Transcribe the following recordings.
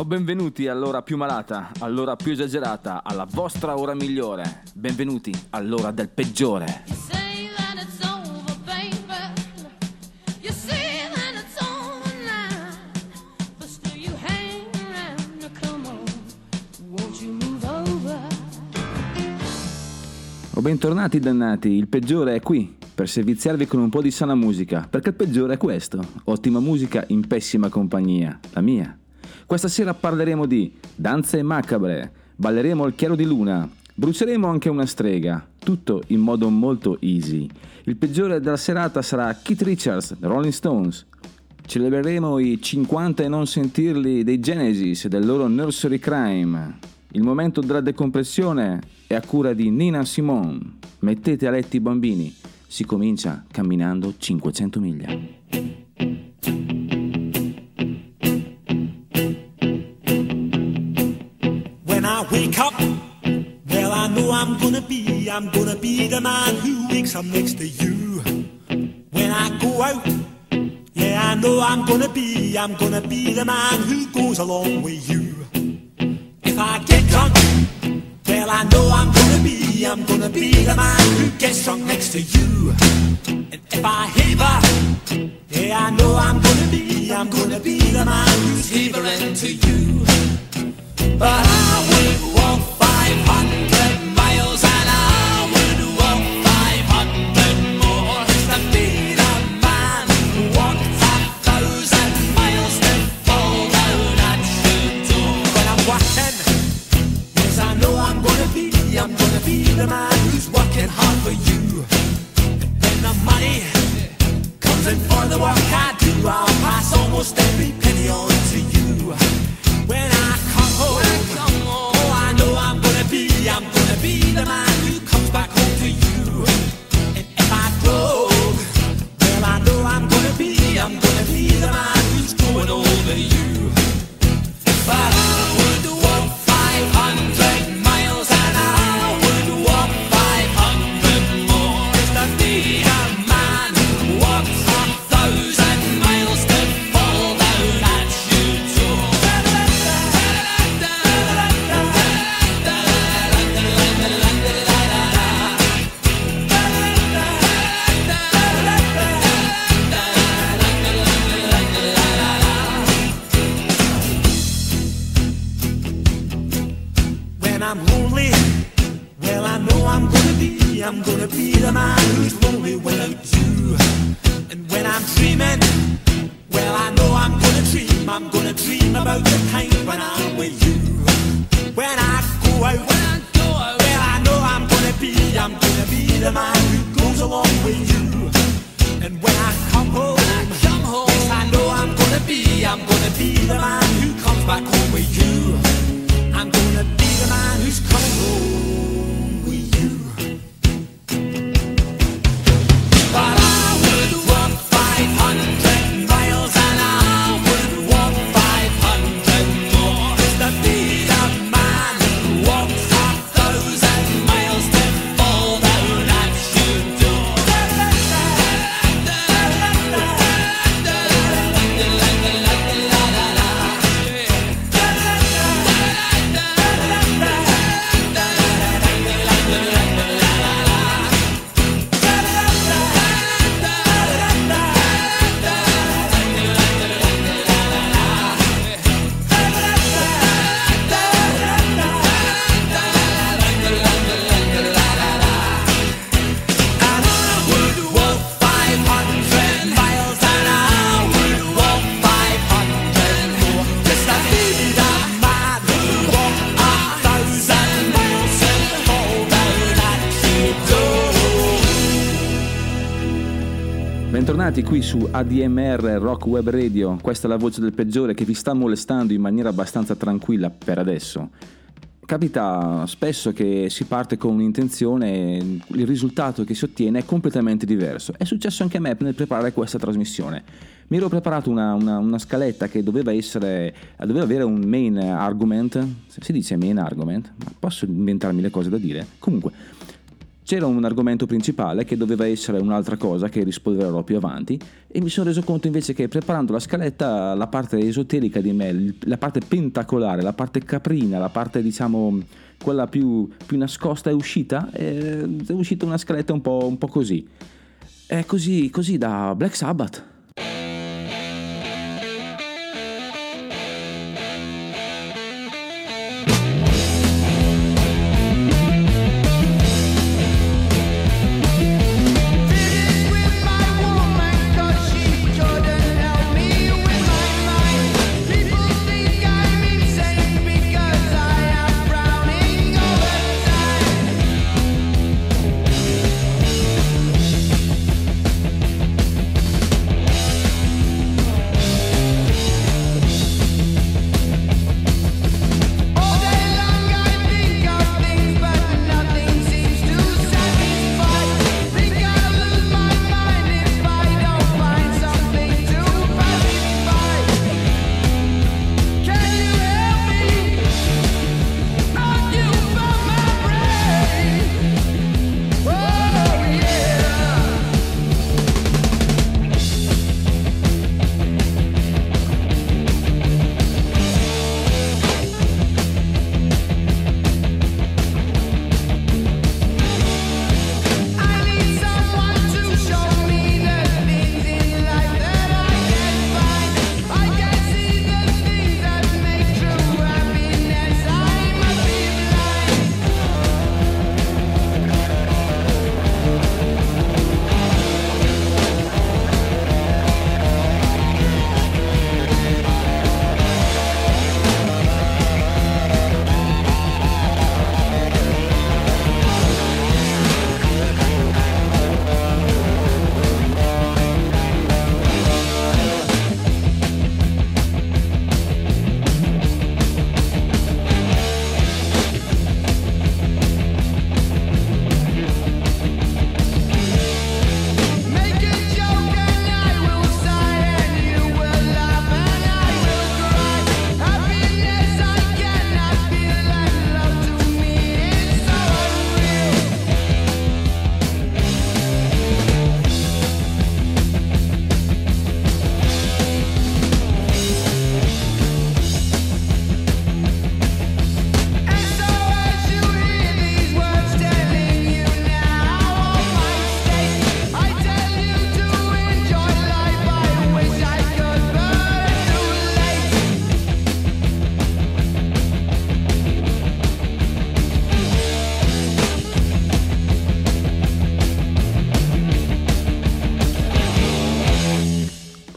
O benvenuti all'ora più malata, all'ora più esagerata, alla vostra ora migliore. Benvenuti all'ora del peggiore. O bentornati dannati, il peggiore è qui, per serviziarvi con un po' di sana musica, perché il peggiore è questo, ottima musica in pessima compagnia, la mia. Questa sera parleremo di danze macabre, balleremo al chiaro di luna, bruceremo anche una strega, tutto in modo molto easy. Il peggiore della serata sarà Keith Richards, Rolling Stones. Celebreremo i 50 e non sentirli dei Genesis e del loro Nursery Crime. Il momento della decompressione è a cura di Nina Simone. Mettete a letto i bambini. Si comincia camminando 500 miglia. When I wake up, well I know I'm gonna be the man who wakes up next to you. When I go out, yeah I know I'm gonna be the man who goes along with you. If I get drunk, well I know I'm gonna be the man who gets drunk next to you. And if I haver, yeah I know I'm gonna be the man who's havering to you. But I would walk 500 miles and I would walk 500 more to be the man who walked 1,000 miles to fall down at your door. When I'm watching, I know I'm gonna be the man who's working hard for you. And when the money comes in for the work I do, I'll pass almost every penny on to you. When I come home, oh I know I'm gonna be the man who comes back home to you. And if I drove, well I know I'm gonna be the man who's going over you. But I would walk 500 miles and I would walk 500 more to be a man who walks 1,000 miles to fall down at your door. I'm gonna be the man who's lonely without you. And when I'm dreaming, well I know I'm gonna dream about the time when I'm with you. When I go out, well I know I'm gonna be the man who goes along with you. And when I come home, yes I know I'm gonna be the man who comes back home with you. I'm gonna be the man who's coming home. But I would walk 500 miles and I would walk 500 more to be the man who walks 1,000 miles to fall down at your door. Bentornati qui su ADMR Rock Web Radio, questa è la voce del peggiore che vi sta molestando in maniera abbastanza tranquilla per adesso. Capita spesso che si parte con un'intenzione e il risultato che si ottiene è completamente diverso. È successo anche a me nel preparare questa trasmissione. Mi ero preparato una scaletta che doveva avere un main argument, si dice main argument, ma posso inventarmi le cose da dire? Comunque... c'era un argomento principale che doveva essere un'altra cosa che rispolverò più avanti, e mi sono reso conto invece che preparando la scaletta la parte esoterica di me, la parte pentacolare, la parte caprina, la parte diciamo quella più nascosta è uscita una scaletta un po' così. È così da Black Sabbath.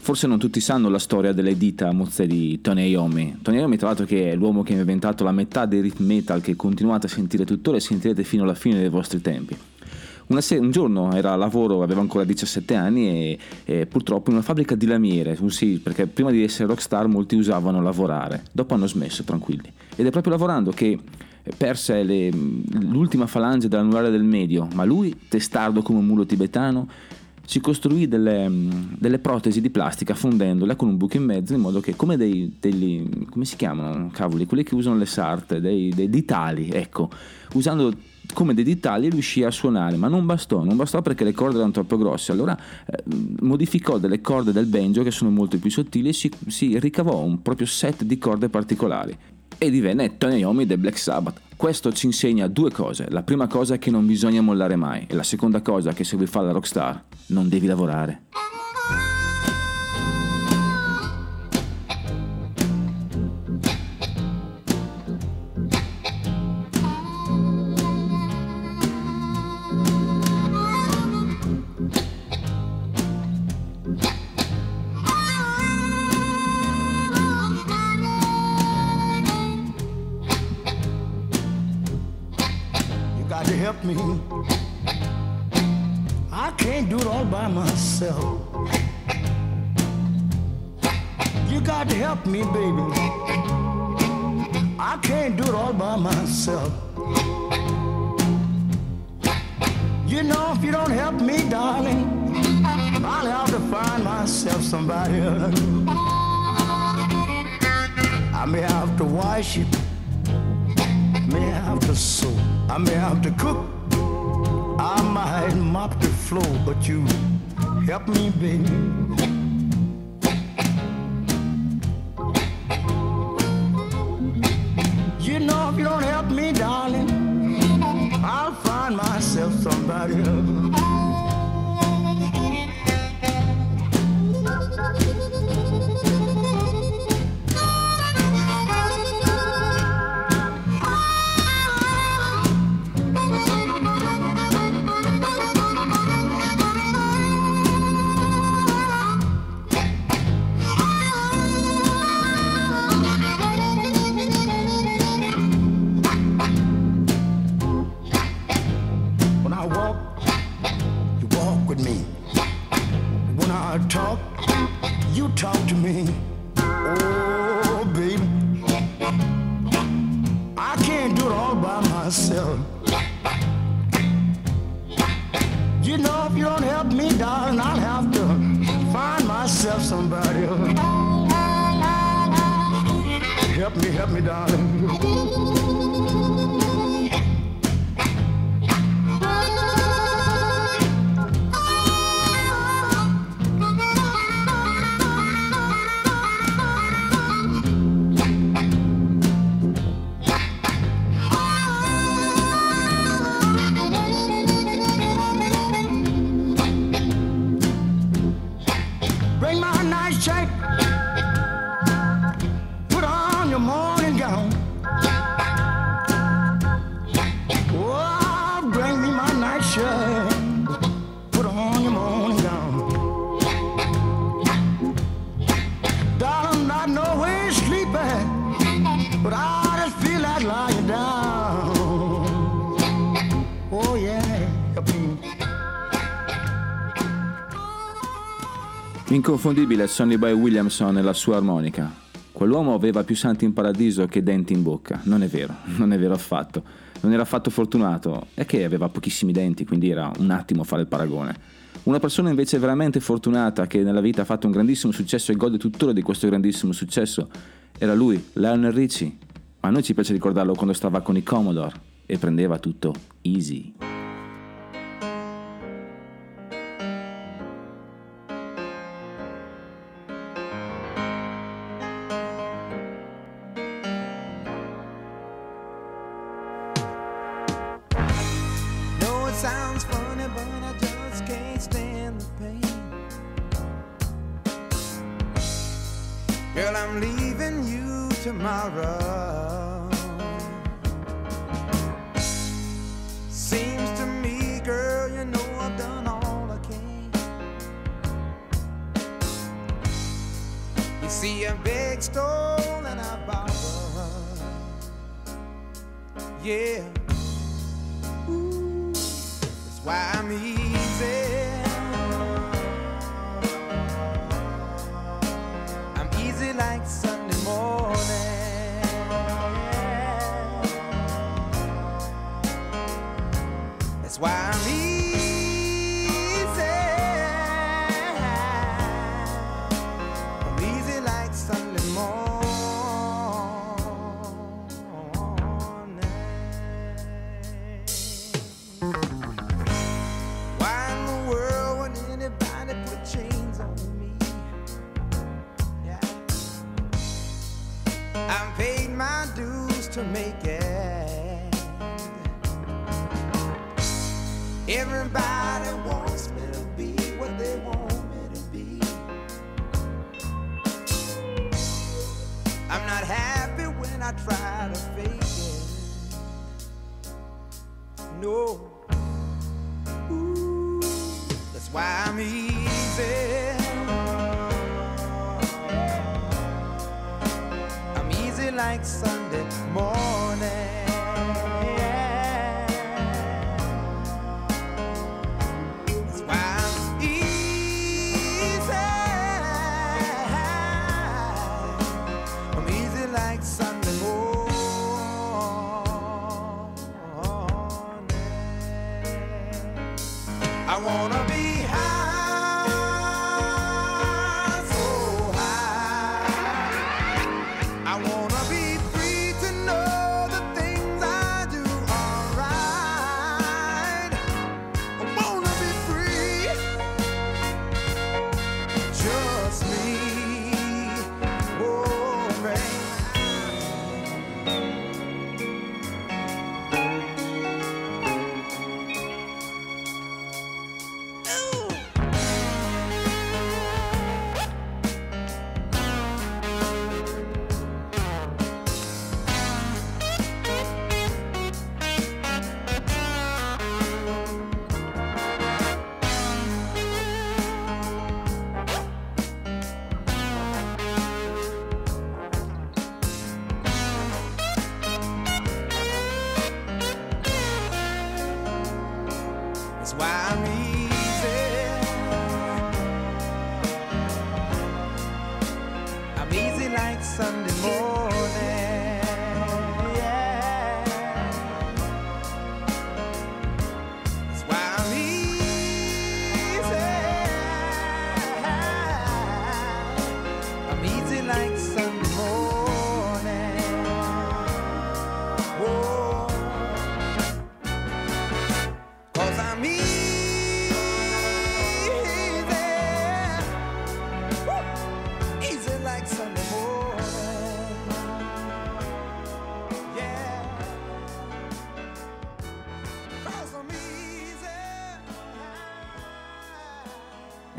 Forse non tutti sanno la storia delle dita mozze di Tony Iommi. Tony Iommi, tra l'altro, che è l'uomo che ha inventato la metà dei rhythm metal che continuate a sentire tuttora e sentirete fino alla fine dei vostri tempi. Un giorno era a lavoro, aveva ancora 17 anni e purtroppo in una fabbrica di lamiere, sì, perché prima di essere rockstar molti usavano lavorare, dopo hanno smesso, tranquilli. Ed è proprio lavorando che perse l'ultima falange dell'anulare del medio, ma lui, testardo come un mulo tibetano, si costruì delle protesi di plastica fondendola con un buco in mezzo, in modo che come come si chiamano, cavoli, quelli che usano le sarte, dei ditali, ecco, usando come dei ditali riuscì a suonare, ma non bastò perché le corde erano troppo grosse. Allora modificò delle corde del banjo che sono molto più sottili e si ricavò un proprio set di corde particolari e divenne Tony Iommi dei Black Sabbath. Questo ci insegna due cose: la prima cosa è che non bisogna mollare mai, e la seconda cosa è che se vuoi fare la rockstar non devi lavorare. I can't do it all by myself. You got to help me, baby. I can't do it all by myself. You know, if you don't help me, darling, I'll have to find myself somebody else. I may have to wash you, I may have to sew, I may have to cook, I might mop the floor, but you help me, baby. You know, if you don't help me, darling, I'll find myself somebody else. Inconfondibile Sonny Boy Williamson e la sua armonica. Quell'uomo aveva più santi in paradiso che denti in bocca. Non è vero affatto. Non era affatto fortunato. È che aveva pochissimi denti, quindi era un attimo fare il paragone. Una persona invece veramente fortunata, che nella vita ha fatto un grandissimo successo e gode tuttora di questo grandissimo successo, era lui, Lionel Richie. Ma a noi ci piace ricordarlo quando stava con i Commodore e prendeva tutto easy.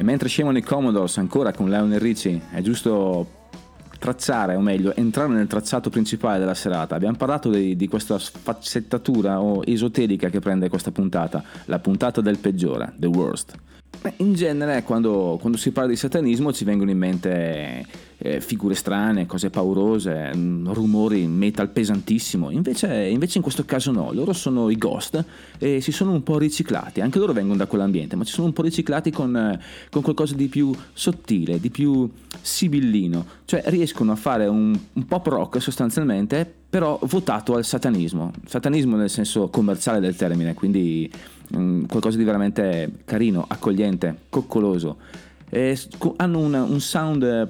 Mentre scemono i Commodores ancora con Lionel Richie, è giusto tracciare, o meglio entrare nel tracciato principale della serata. Abbiamo parlato di questa sfaccettatura o esoterica che prende questa puntata, la puntata del peggiore, the worst. Beh, in genere quando si parla di satanismo ci vengono in mente figure strane, cose paurose, rumori metal pesantissimo. Invece in questo caso no, loro sono i Ghost e si sono un po' riciclati, anche loro vengono da quell'ambiente, ma ci sono un po' riciclati con qualcosa di più sottile, di più sibillino, cioè riescono a fare un pop rock sostanzialmente, però votato al satanismo nel senso commerciale del termine, quindi qualcosa di veramente carino, accogliente, coccoloso. Hanno un sound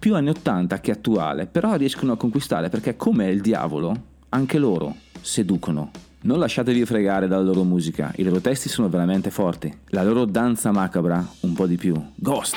più anni 80 che attuale, però riescono a conquistare perché, come il diavolo, anche loro seducono. Non lasciatevi fregare dalla loro musica, i loro testi sono veramente forti, la loro danza macabra un po' di più. Ghost!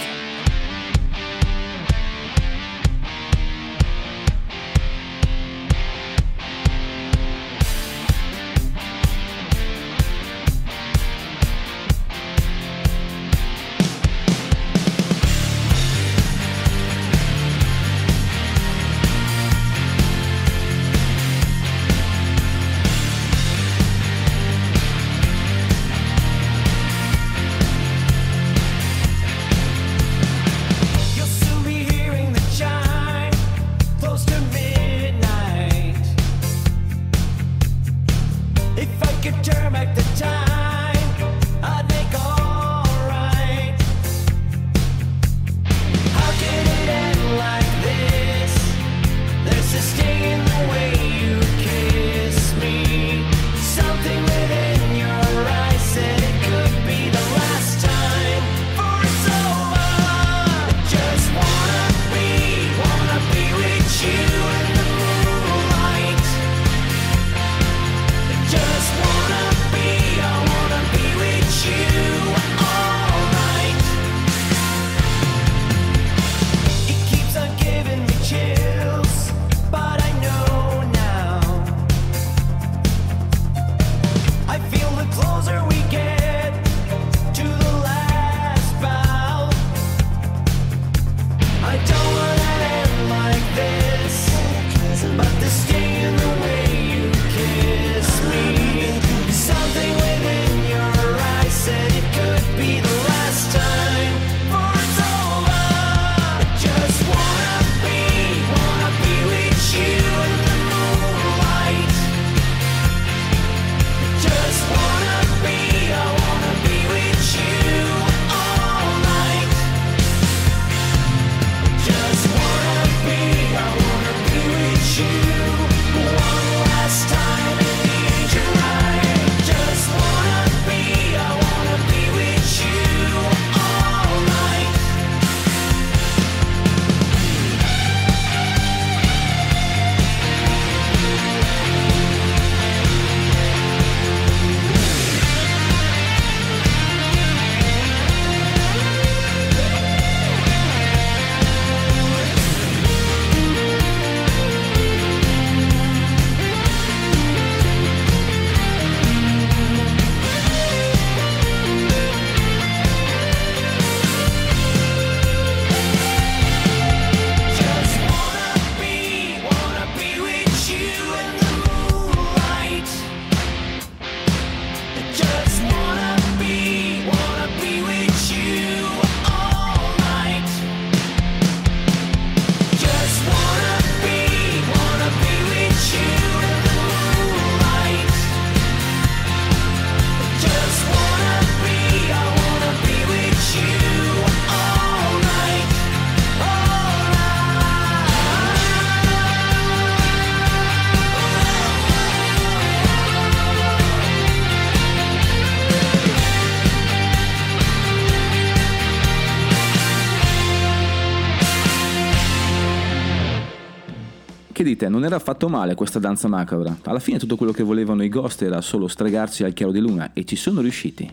di te, non era affatto male questa danza macabra. Alla fine tutto quello che volevano i Ghost era solo stregarsi al chiaro di luna, e ci sono riusciti.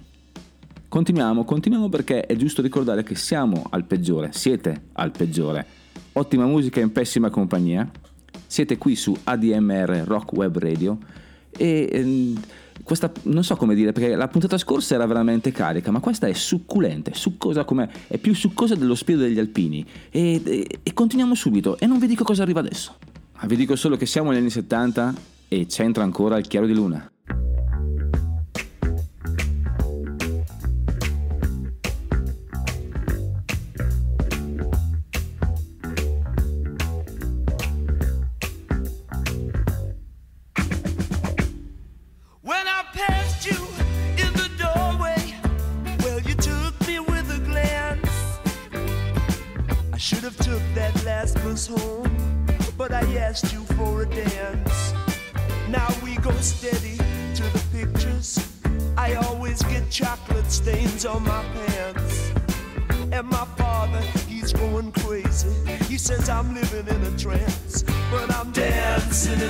Continuiamo perché è giusto ricordare che siamo al peggiore, siete al peggiore. Ottima musica in pessima compagnia. Siete qui su ADMR Rock Web Radio e questa, non so come dire, perché la puntata scorsa era veramente carica, ma questa è succulente, succosa, come è più succosa dello Spirito degli Alpini. E continuiamo subito, e non vi dico cosa arriva adesso. Ma vi dico solo che siamo negli anni 70 e c'entra ancora il chiaro di luna. Dancing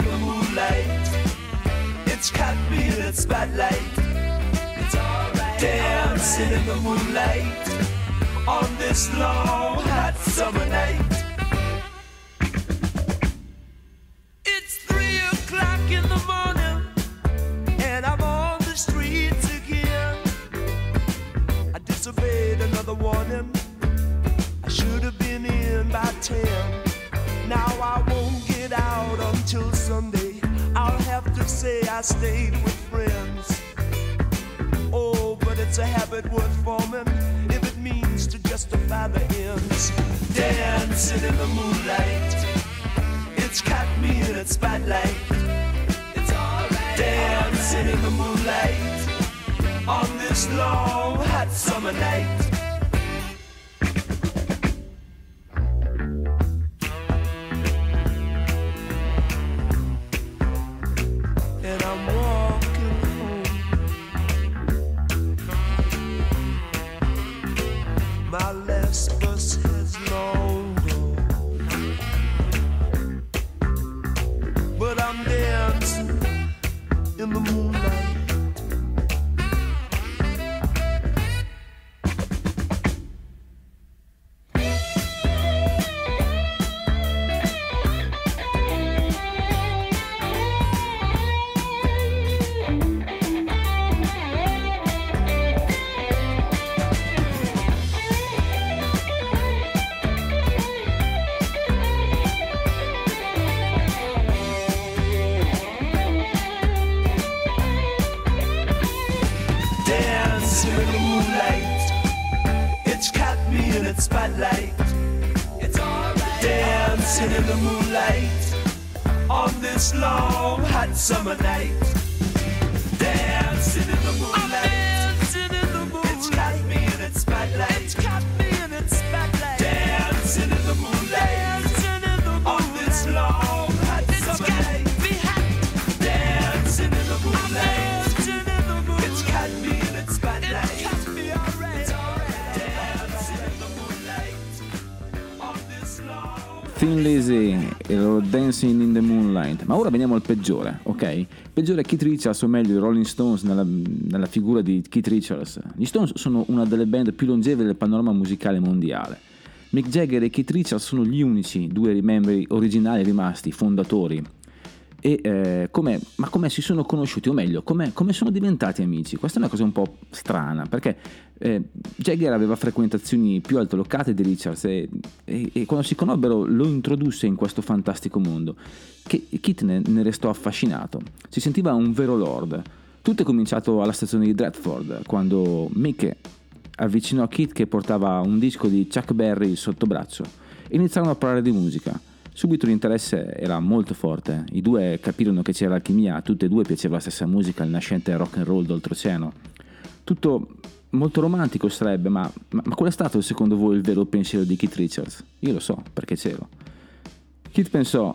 in the Moonlight. Ma ora veniamo al peggiore, ok? Peggiore è Keith Richards, o meglio i Rolling Stones nella figura di Keith Richards. Gli Stones sono una delle band più longeve del panorama musicale mondiale. Mick Jagger e Keith Richards sono gli unici due membri originali rimasti, fondatori. Ma come si sono conosciuti, o meglio, come sono diventati amici? Questa è una cosa un po' strana, perché Jagger aveva frequentazioni più altolocate di Richards e quando si conobbero lo introdusse in questo fantastico mondo, che Keith ne restò affascinato. Si sentiva un vero lord. Tutto è cominciato alla stazione di Deptford, quando Mick avvicinò Keith, che portava un disco di Chuck Berry sotto braccio. Iniziarono a parlare di musica. Subito l'interesse era molto forte, i due capirono che c'era alchimia, a tutti e due piaceva la stessa musica, il nascente rock and roll d'oltreoceano. Tutto molto romantico sarebbe, ma qual è stato secondo voi il vero pensiero di Keith Richards? Io lo so, perché c'ero. Keith pensò,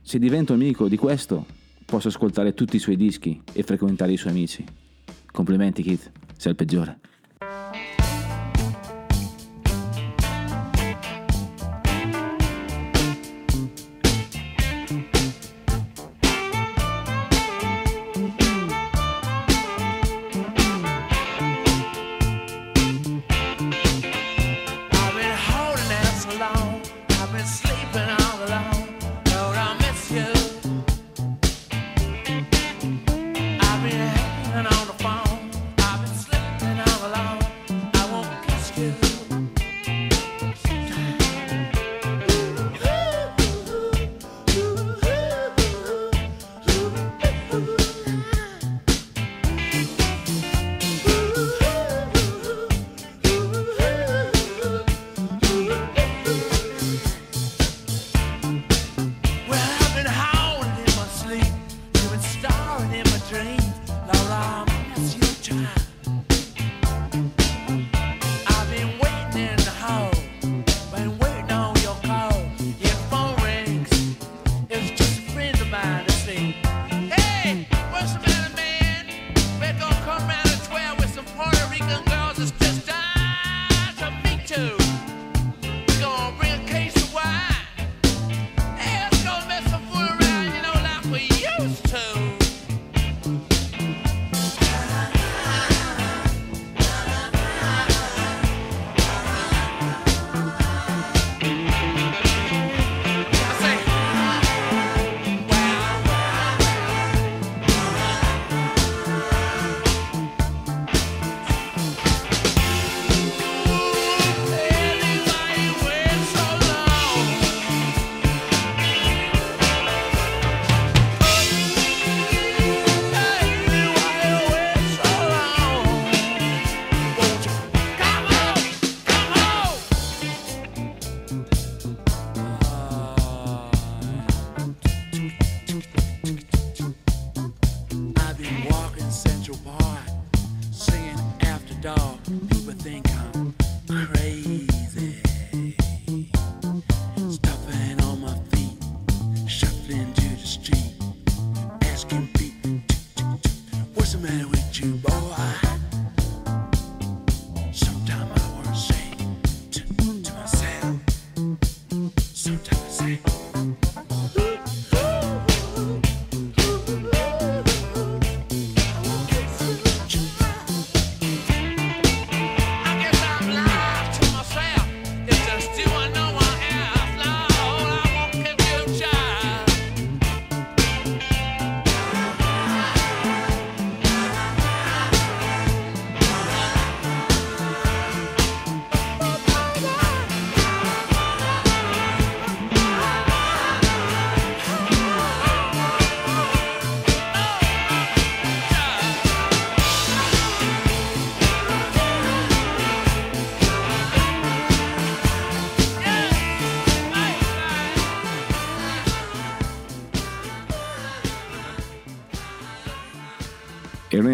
se divento amico di questo, posso ascoltare tutti i suoi dischi e frequentare i suoi amici. Complimenti Keith, sei il peggiore. dog, people think I'm crazy. Stuffing on my feet, shuffling to the street, asking people, what's the matter with you, boy?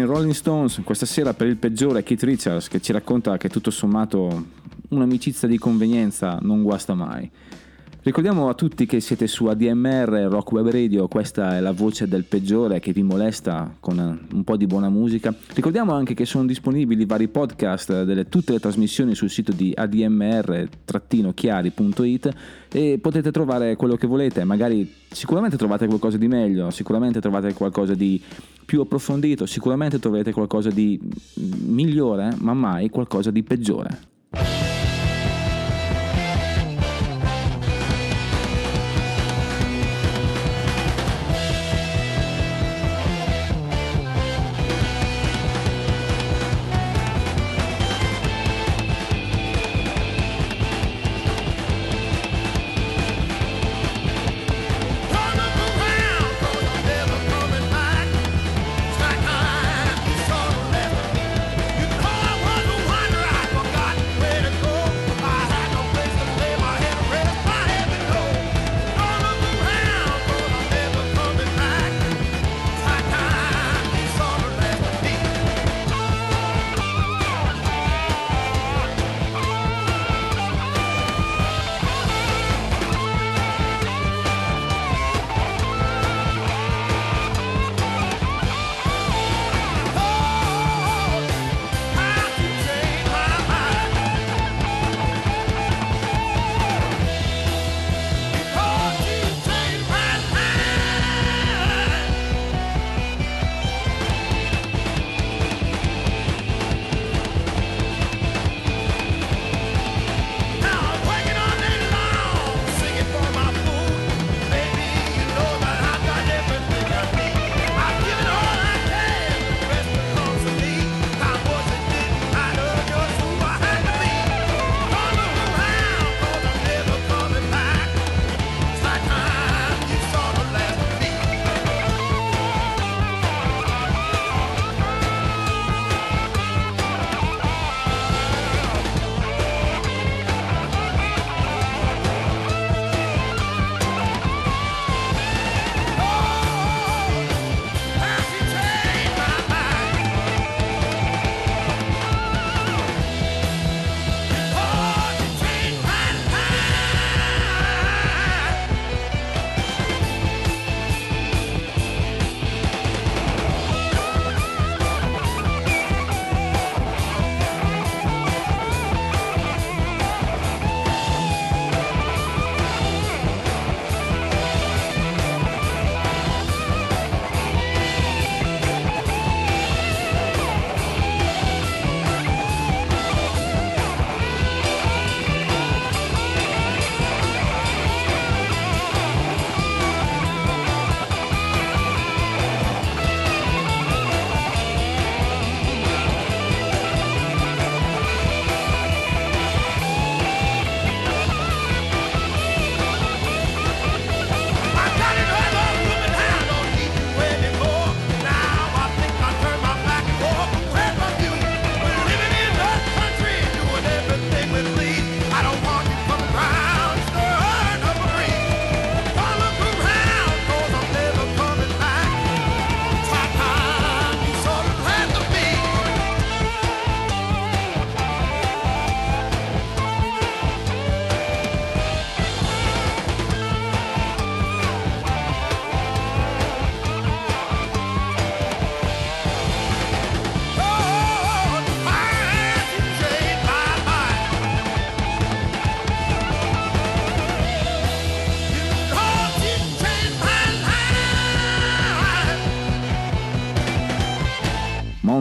Rolling Stones, questa sera per il peggiore è Keith Richards, che ci racconta che tutto sommato un'amicizia di convenienza non guasta mai. Ricordiamo a tutti che siete su ADMR Rock Web Radio, questa è la voce del peggiore che vi molesta con un po' di buona musica. Ricordiamo anche che sono disponibili vari podcast delle tutte le trasmissioni sul sito di admr-chiari.it e potete trovare quello che volete, magari sicuramente trovate qualcosa di meglio, sicuramente trovate qualcosa di più approfondito, sicuramente troverete qualcosa di migliore, ma mai qualcosa di peggiore. God.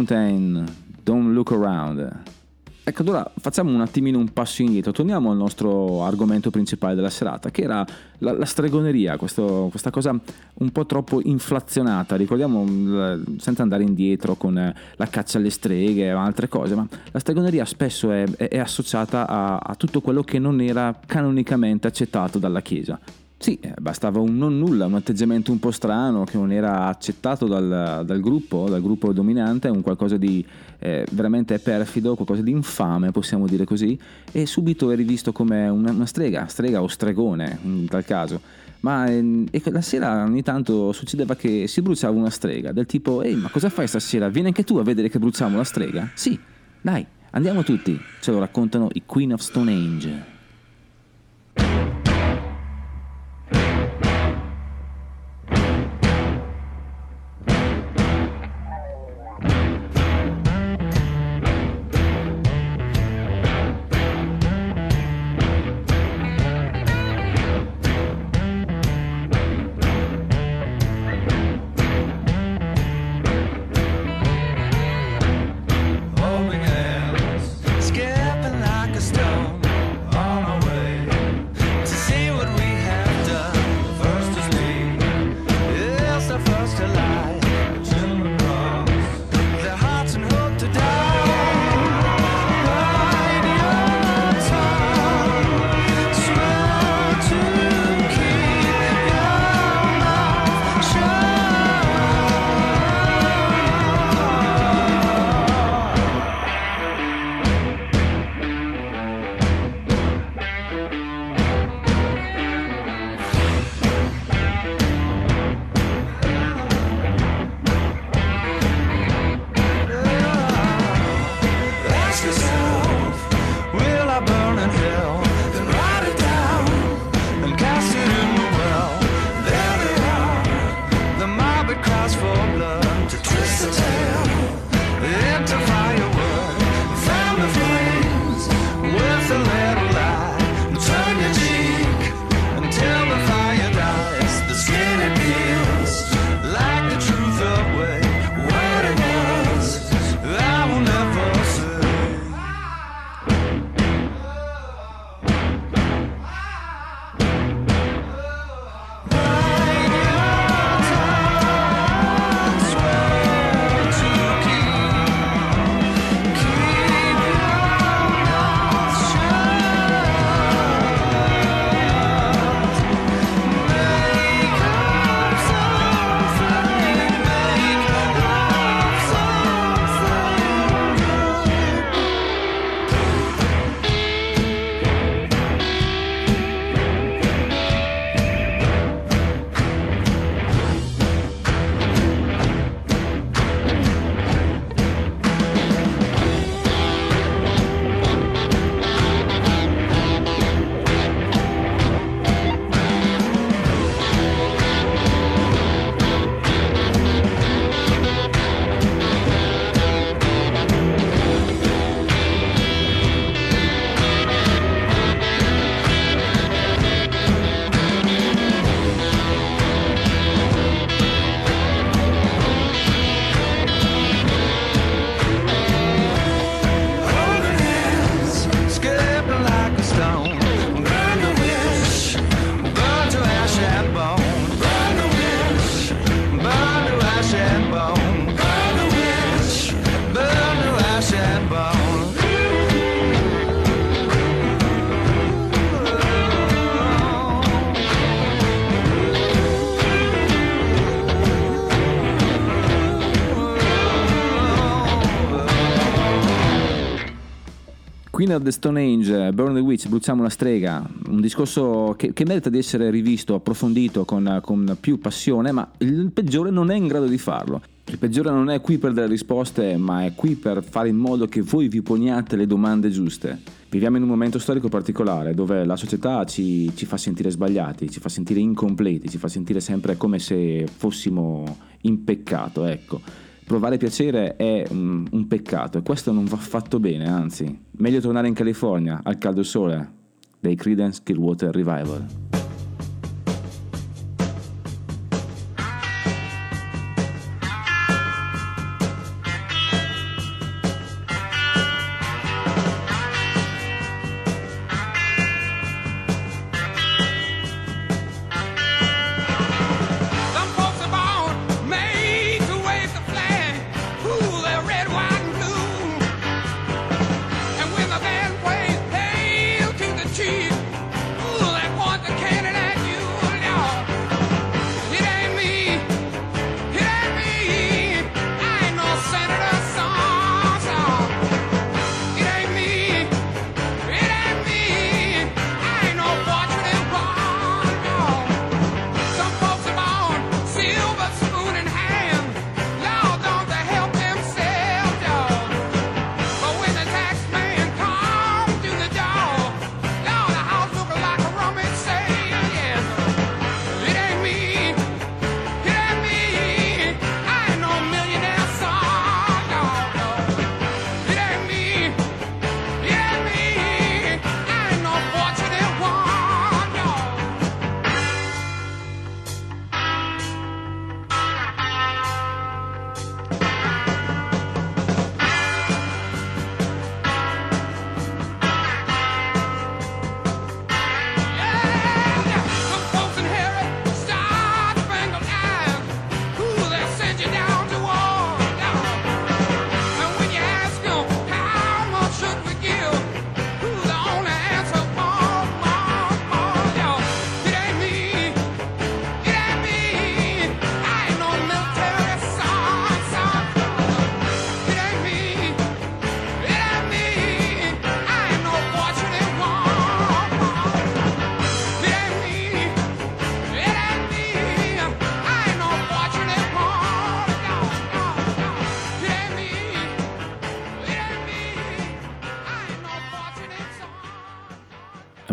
Mountain, Don't Look Around. Ecco, allora facciamo un attimino un passo indietro, torniamo al nostro argomento principale della serata, che era la stregoneria, questa cosa un po' troppo inflazionata. Ricordiamo, senza andare indietro con la caccia alle streghe o altre cose, ma la stregoneria spesso è associata a tutto quello che non era canonicamente accettato dalla Chiesa. Sì, bastava un non nulla, un atteggiamento un po' strano che non era accettato dal gruppo dominante, un qualcosa di veramente perfido, qualcosa di infame, possiamo dire così, e subito eri visto come una strega o stregone in tal caso. Ma la sera ogni tanto succedeva che si bruciava una strega, del tipo: ehi, ma cosa fai stasera? Vieni anche tu a vedere che bruciamo la strega? Sì, dai, andiamo tutti, ce lo raccontano i Queen of Stone Age. Queen of the Stone Age, Burn the Witch, bruciamo la strega, un discorso che merita di essere rivisto, approfondito con più passione, ma il peggiore non è in grado di farlo. Il peggiore non è qui per delle risposte, ma è qui per fare in modo che voi vi poniate le domande giuste. Viviamo in un momento storico particolare dove la società ci fa sentire sbagliati, ci fa sentire incompleti, ci fa sentire sempre come se fossimo in peccato, ecco. Provare piacere è un peccato e questo non va affatto bene, anzi, meglio tornare in California al caldo sole dei Creedence Clearwater Revival.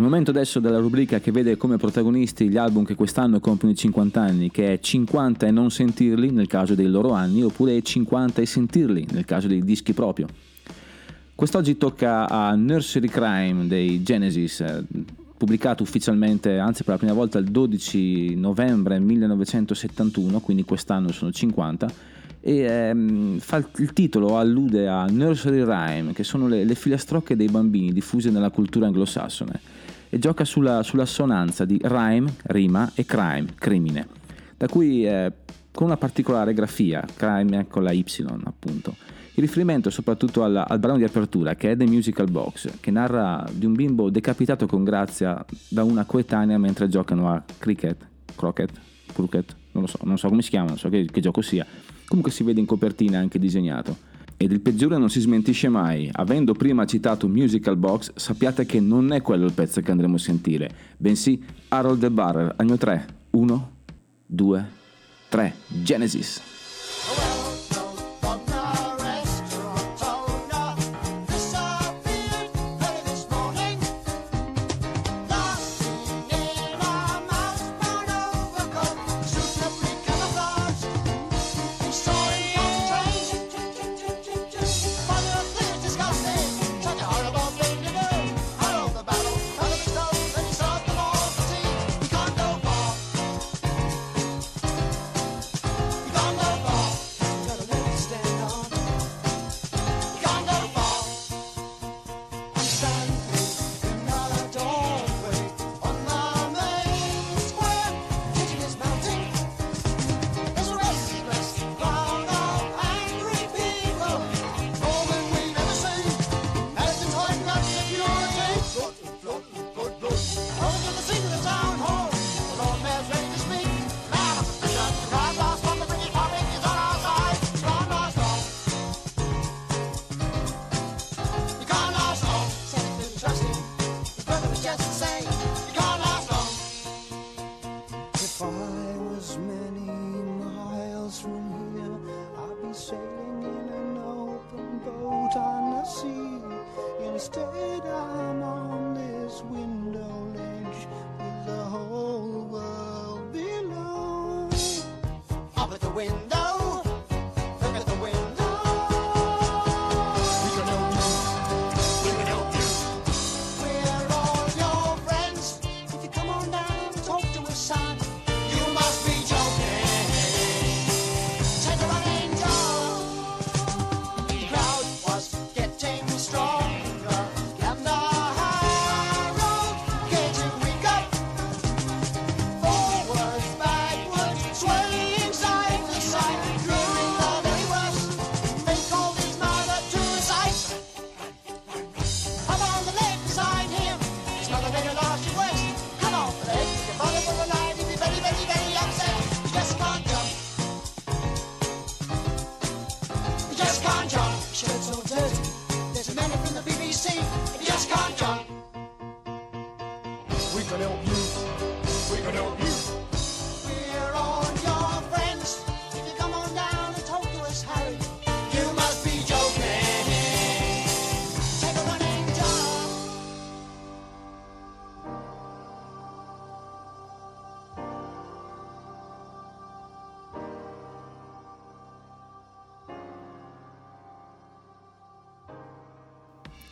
momento adesso della rubrica che vede come protagonisti gli album che quest'anno compiono i 50 anni, che è 50 e non sentirli nel caso dei loro anni, oppure 50 e sentirli nel caso dei dischi proprio. Quest'oggi tocca a Nursery Crime dei Genesis, pubblicato ufficialmente, anzi per la prima volta, il 12 novembre 1971, quindi quest'anno sono 50, il titolo allude a Nursery Rhyme, che sono le filastrocche dei bambini diffuse nella cultura anglosassone, e gioca sulla assonanza di rhyme, rima, e crime, crimine, da cui con una particolare grafia, crime con la Y appunto. Il riferimento soprattutto al brano di apertura, che è The Musical Box, che narra di un bimbo decapitato con grazia da una coetanea mentre giocano a croquet, non so come si chiama, non so che gioco sia. Comunque si vede in copertina anche disegnato. Ed il peggiore non si smentisce mai. Avendo prima citato Musical Box, sappiate che non è quello il pezzo che andremo a sentire, bensì Harold the Barber, anno 3, 1, 2, 3, Genesis.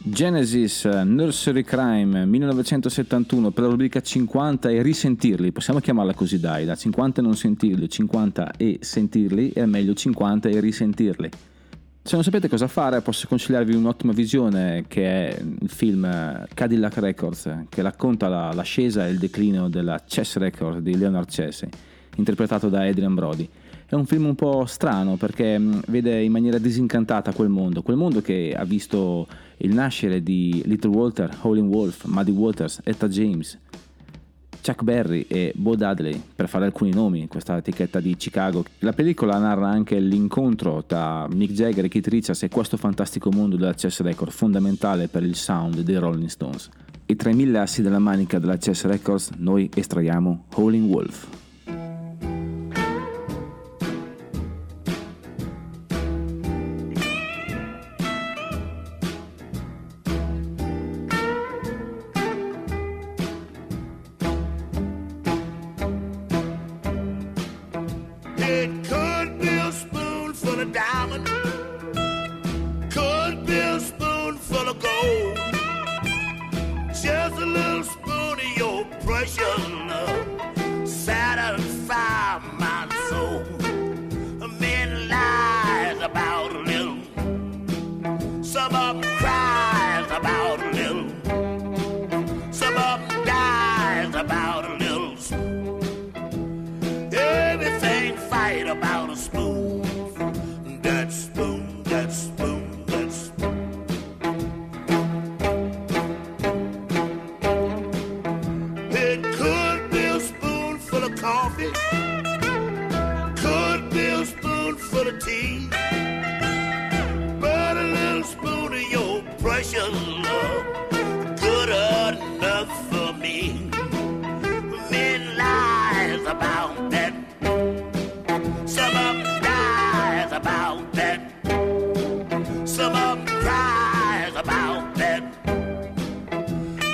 Genesis, Nursery Crime, 1971, per la rubrica 50 e risentirli, possiamo chiamarla così, dai, da 50 e non sentirli, 50 e sentirli, è meglio 50 e risentirli. Se non sapete cosa fare, posso consigliarvi un'ottima visione, che è il film Cadillac Records, che racconta l'ascesa e il declino della Chess Records di Leonard Chess, interpretato da Adrian Brody. È un film un po' strano perché vede in maniera disincantata quel mondo che ha visto il nascere di Little Walter, Howling Wolf, Muddy Waters, Etta James, Chuck Berry e Bo Diddley, per fare alcuni nomi, questa etichetta di Chicago. La pellicola narra anche l'incontro tra Mick Jagger e Keith Richards e questo fantastico mondo della Chess Records, fondamentale per il sound dei Rolling Stones. E tra i mille assi della manica della Chess Records noi estraiamo Howling Wolf. it could be a spoonful of diamond, could be a spoonful of gold, just a little spoon of your precious love, satisfy my soul. Many lies about a little, some of them cries about a little, some of them dies about a little spoon. Everything fight about a spoon, that spoon, that spoon, that spoon. It could be a spoonful of coffee, could be a spoonful of tea, but a little spoon of your precious love, good enough for me. Men lies about that, some of them lies about that, some of them cries about that,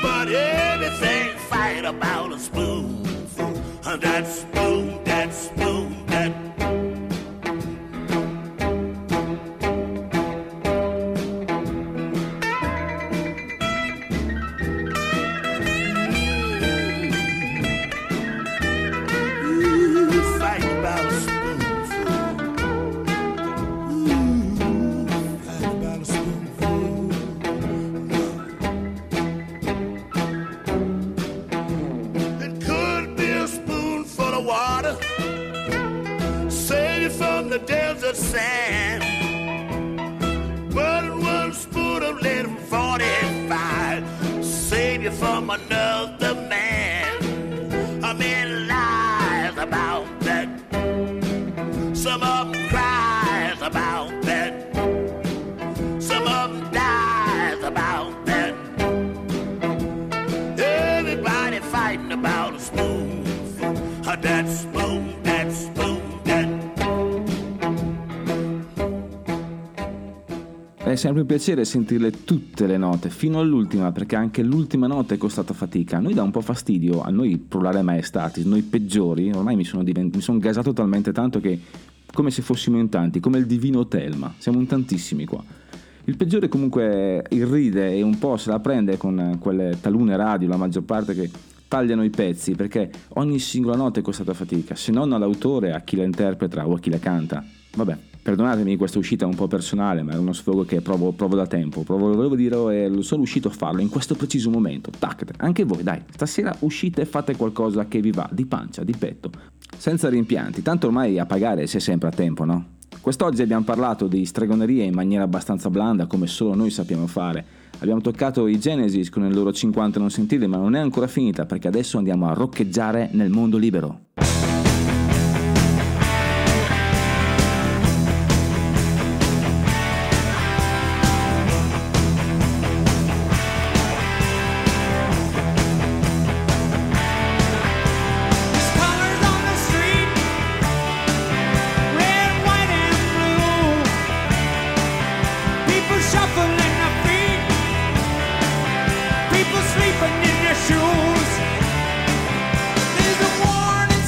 but everything fight about a spoonful, that spoon, that spoon, that. The desert sand, but one spoon of lead 45 save you from another man. A man lies about that, some of them cries about that, some of them dies about that. Everybody fighting about a spoon, that spoon, that spoon. È sempre un piacere sentirle tutte le note, fino all'ultima, perché anche l'ultima nota è costata fatica. A noi dà un po' fastidio, a noi plurale maestatis, noi peggiori, ormai mi sono gasato talmente tanto che come se fossimo in tanti, come il divino Telma, siamo in tantissimi qua. Il peggiore comunque irride e un po' se la prende con quelle talune radio, la maggior parte, che tagliano i pezzi, perché ogni singola nota è costata fatica, se non all'autore, a chi la interpreta o a chi la canta. Vabbè, perdonatemi questa uscita un po' personale, ma è uno sfogo che provo da tempo, volevo dire, sono uscito a farlo in questo preciso momento. Tac, anche voi, dai, stasera uscite e fate qualcosa che vi va, di pancia, di petto, senza rimpianti, tanto ormai a pagare si è sempre a tempo, no? Quest'oggi abbiamo parlato di stregonerie in maniera abbastanza blanda, come solo noi sappiamo fare. Abbiamo toccato i Genesis con il loro 50 non sentite, ma non è ancora finita, perché adesso andiamo a roccheggiare nel mondo libero. People sleeping in their shoes. There's a warning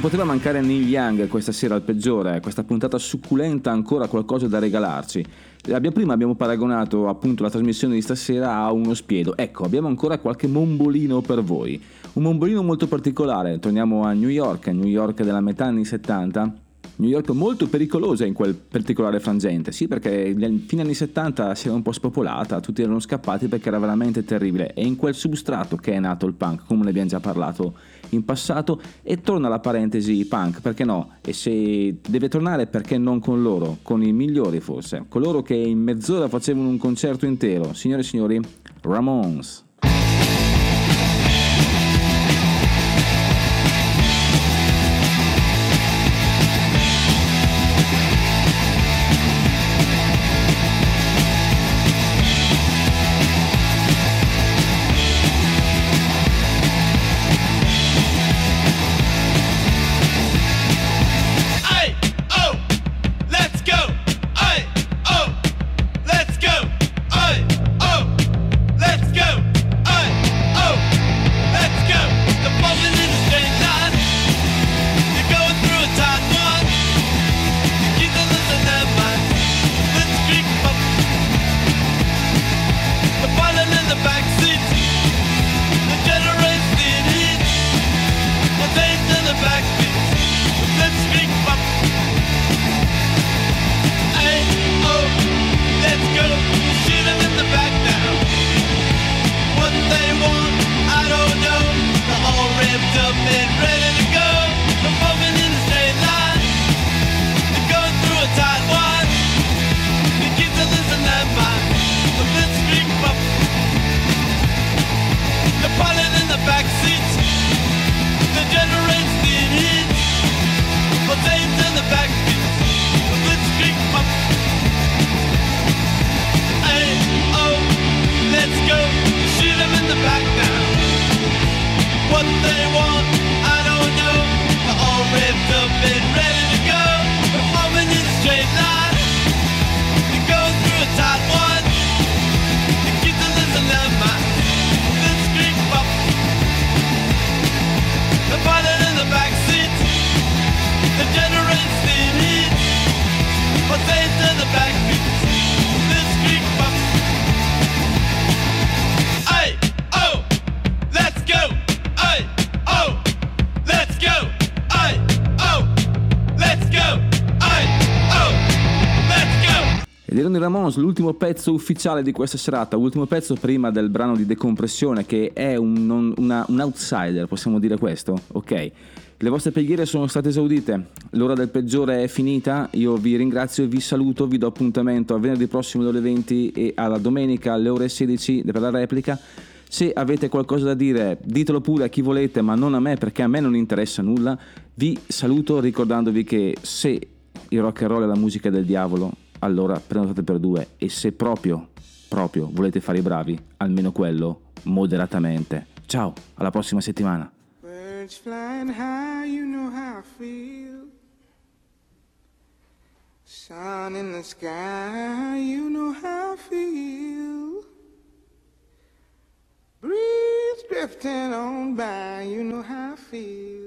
non poteva mancare Neil Young questa sera al peggiore, questa puntata succulenta ancora qualcosa da regalarci. Prima abbiamo paragonato appunto la trasmissione di stasera a uno spiedo, ecco abbiamo ancora qualche mombolino per voi, un mombolino molto particolare. Torniamo a New York della metà anni 70, New York molto pericolosa in quel particolare frangente, sì, perché fine anni 70 si era un po' spopolata, tutti erano scappati perché era veramente terribile, e in quel substrato che è nato il punk, come ne abbiamo già parlato in passato. E torna la parentesi punk, perché no? E se deve tornare, perché non con loro, con i migliori forse, coloro che in mezz'ora facevano un concerto intero, signore e signori, Ramones. L'ultimo pezzo ufficiale di questa serata, ultimo pezzo prima del brano di decompressione, che è un outsider, possiamo dire questo, ok? Le vostre preghiere sono state esaudite, l'ora del peggiore è finita, io vi ringrazio e vi saluto, vi do appuntamento a venerdì prossimo alle ore 20 e alla domenica alle ore 16 per la replica. Se avete qualcosa da dire, ditelo pure a chi volete, ma non a me, perché a me non interessa nulla. Vi saluto ricordandovi che se il rock and roll è la musica del diavolo, allora prenotate per due, e se proprio volete fare i bravi, almeno quello moderatamente. Ciao, alla prossima settimana. Birds flying high, you know how I feel. Sun in the sky, you know how I feel. Breeze drifting on by, you know how I feel.